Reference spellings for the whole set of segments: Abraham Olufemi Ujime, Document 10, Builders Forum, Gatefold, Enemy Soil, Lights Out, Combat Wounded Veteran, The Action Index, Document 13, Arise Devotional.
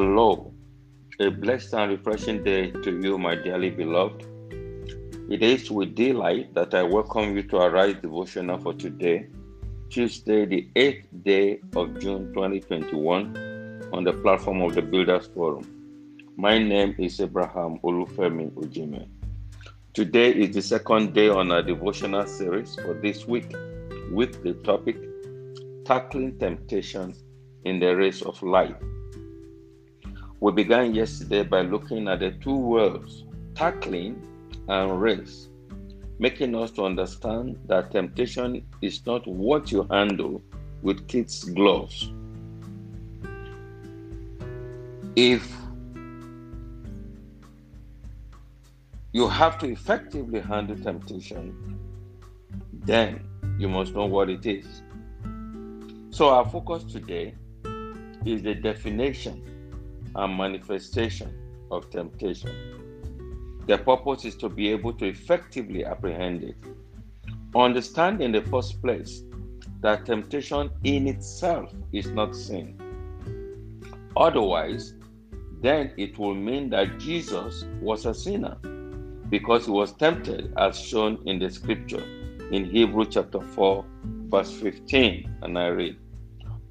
Hello, a blessed and refreshing day to you, my dearly beloved. It is with delight that I welcome you to Arise Devotional for today, Tuesday, the 8th day of June 2021, on the platform of the Builders Forum. My name is Abraham Olufemi Ujime. Today is the second day on our devotional series for this week with the topic, Tackling Temptation in the Race of Life. We began yesterday by looking at the two words, tackling and race, making us to understand that temptation is not what you handle with kids' gloves. If you have to effectively handle temptation, then you must know what it is. So our focus today is the definition and manifestation of temptation. The purpose is to be able to effectively apprehend it. Understand in the first place that temptation in itself is not sin. Otherwise, then it will mean that Jesus was a sinner because he was tempted as shown in the scripture in Hebrews chapter 4, verse 15, and I read,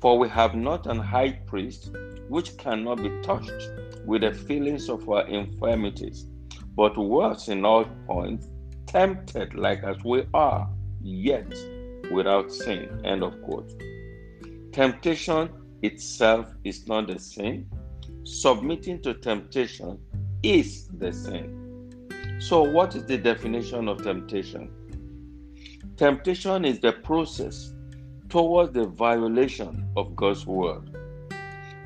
"For we have not an high priest which cannot be touched with the feelings of our infirmities, but was in all points tempted like as we are, yet without sin." End of quote. Temptation itself is not the sin. Submitting to temptation is the sin. So what is the definition of temptation? Temptation is the process towards the violation of God's word.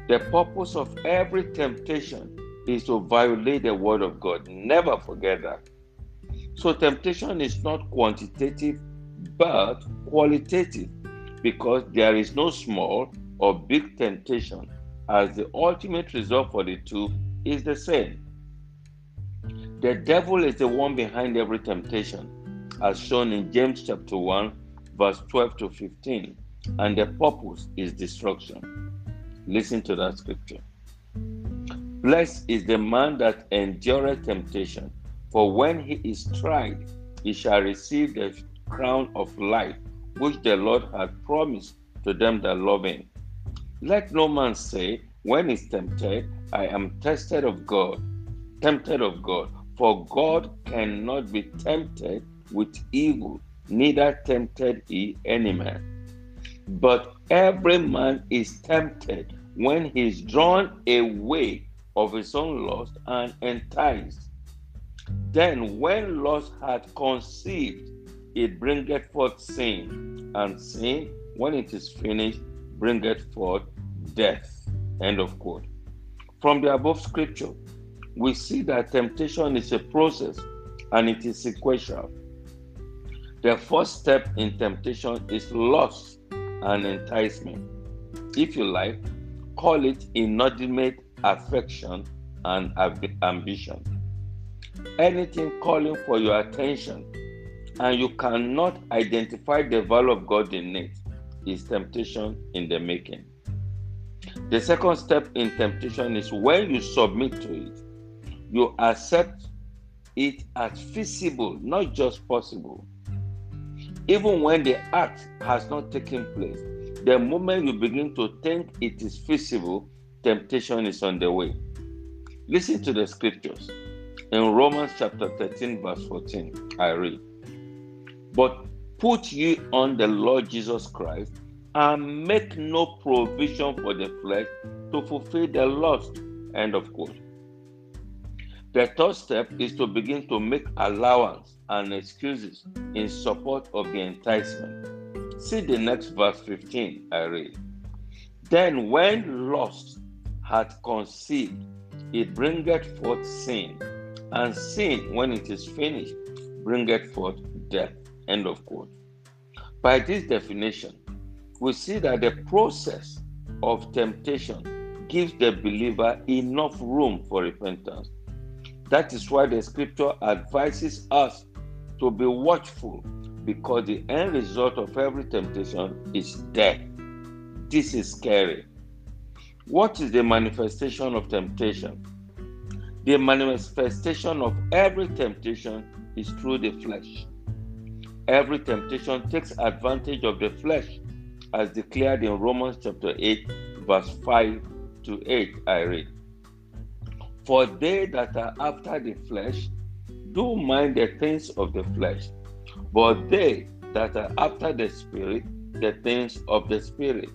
The purpose of every temptation is to violate the word of God. Never forget that. So temptation is not quantitative, but qualitative, because there is no small or big temptation, as the ultimate result for the two is the same. The devil is the one behind every temptation, as shown in James chapter 1, verse 12 to 15, and the purpose is destruction. Listen to that scripture. "Blessed is the man that endureth temptation, for when he is tried, he shall receive the crown of life, which the Lord hath promised to them that love him. Let no man say, when he is tempted, I am tempted of God, for God cannot be tempted with evil, neither tempted he any man. But every man is tempted when he is drawn away of his own lust and enticed. Then when lust hath conceived, it bringeth forth sin, and sin, when it is finished, bringeth forth death." End of quote. From the above scripture, we see that temptation is a process and it is sequential. The first step in temptation is lust and enticement. If you like, call it inordinate affection and ambition. Anything calling for your attention and you cannot identify the value of God in it is temptation in the making. The second step in temptation is when you submit to it, you accept it as feasible, not just possible. Even when the act has not taken place, the moment you begin to think it is feasible, temptation is on the way. Listen to the scriptures. In Romans chapter 13, verse 14, I read, "But put ye on the Lord Jesus Christ, and make no provision for the flesh to fulfill the lust." End of quote. The third step is to begin to make allowance and excuses in support of the enticement. See the next verse 15, I read, "Then when lust hath conceived, it bringeth forth sin, and sin, when it is finished, bringeth forth death." End of quote. By this definition, we see that the process of temptation gives the believer enough room for repentance. That is why the scripture advises us to be watchful, because the end result of every temptation is death. This is scary. What is the manifestation of temptation? The manifestation of every temptation is through the flesh. Every temptation takes advantage of the flesh, as declared in Romans chapter 8, verse 5 to 8, I read. For they that are after the flesh do mind the things of the flesh, but they that are after the Spirit, the things of the Spirit.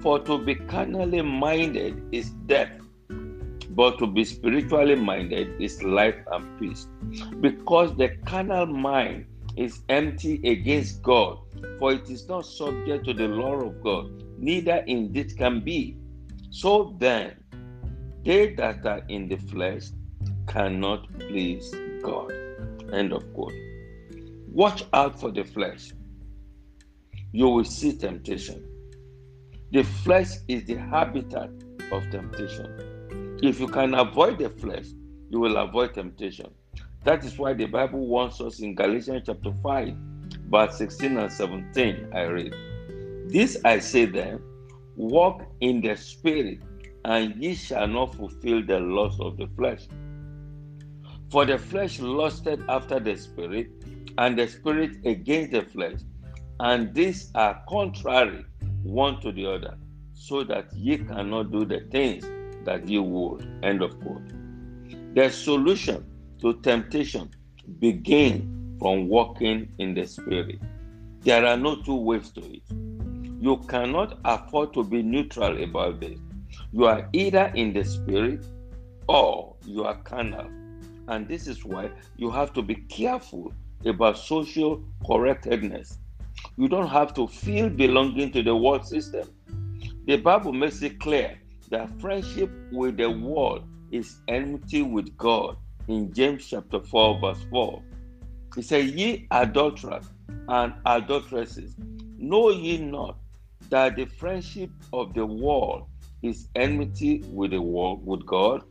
For to be carnally minded is death, but to be spiritually minded is life and peace. Because the carnal mind is empty against God, for it is not subject to the law of God, neither indeed can be. So then, they that are in the flesh cannot please God. End of quote. Watch out for the flesh. You will see temptation. The flesh is the habitat of temptation. If you can avoid the flesh, you will avoid temptation. That is why the Bible warns us in Galatians chapter 5, verse 16 and 17, I read, "This I say then, walk in the Spirit, and ye shall not fulfill the lust of the flesh. For the flesh lusted after the Spirit, and the Spirit against the flesh, and these are contrary one to the other, so that ye cannot do the things that you would." End of quote. The solution to temptation begins from walking in the Spirit. There are no two ways to it. You cannot afford to be neutral about this. You are either in the Spirit or you are carnal. And this is why you have to be careful about social correctness. You don't have to feel belonging to the world system. The Bible makes it clear that friendship with the world is enmity with God in James chapter 4, verse 4. He said, "Ye adulterers and adulteresses, know ye not that the friendship of the world is enmity with the world, with God?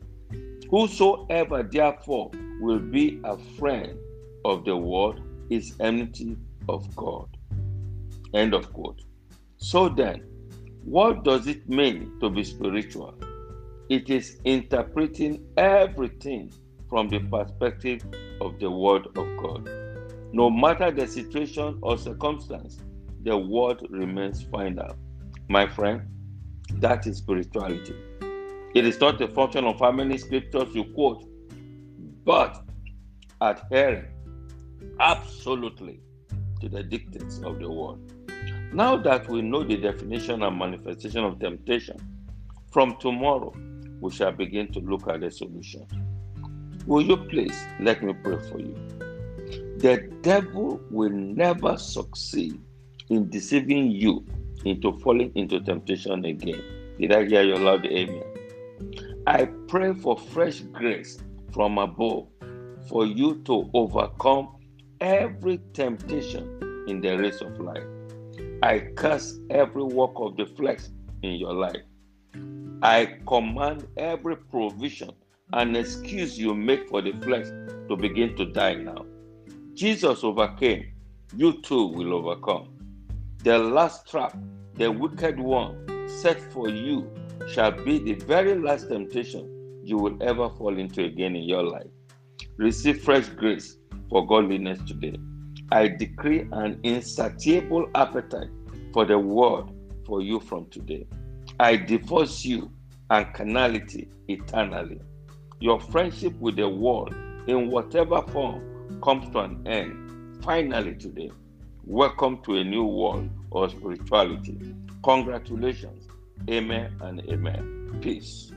Whosoever therefore will be a friend of the world is enmity of God." End of quote. So then, what does it mean to be spiritual? It is interpreting everything from the perspective of the Word of God. No matter the situation or circumstance, the Word remains final. My friend, that is spirituality. It is not a function of how many scriptures you quote, but adhering absolutely to the dictates of the Word. Now that we know the definition and manifestation of temptation, from tomorrow, we shall begin to look at the solution. Will you please let me pray for you? The devil will never succeed in deceiving you into falling into temptation again. Did I hear you loud? Amen. I pray for fresh grace from above for you to overcome every temptation in the race of life. I curse every work of the flesh in your life. I command every provision and excuse you make for the flesh to begin to die now. Jesus overcame. You too will overcome. The last trap the wicked one set for you shall be the very last temptation you will ever fall into again in your life. Receive fresh grace for godliness today. I decree an insatiable appetite for the Word for you from today. I divorce you and carnality eternally. Your friendship with the world, in whatever form, comes to an end. Finally today, welcome to a new world of spirituality. Congratulations. Amen and amen. Peace.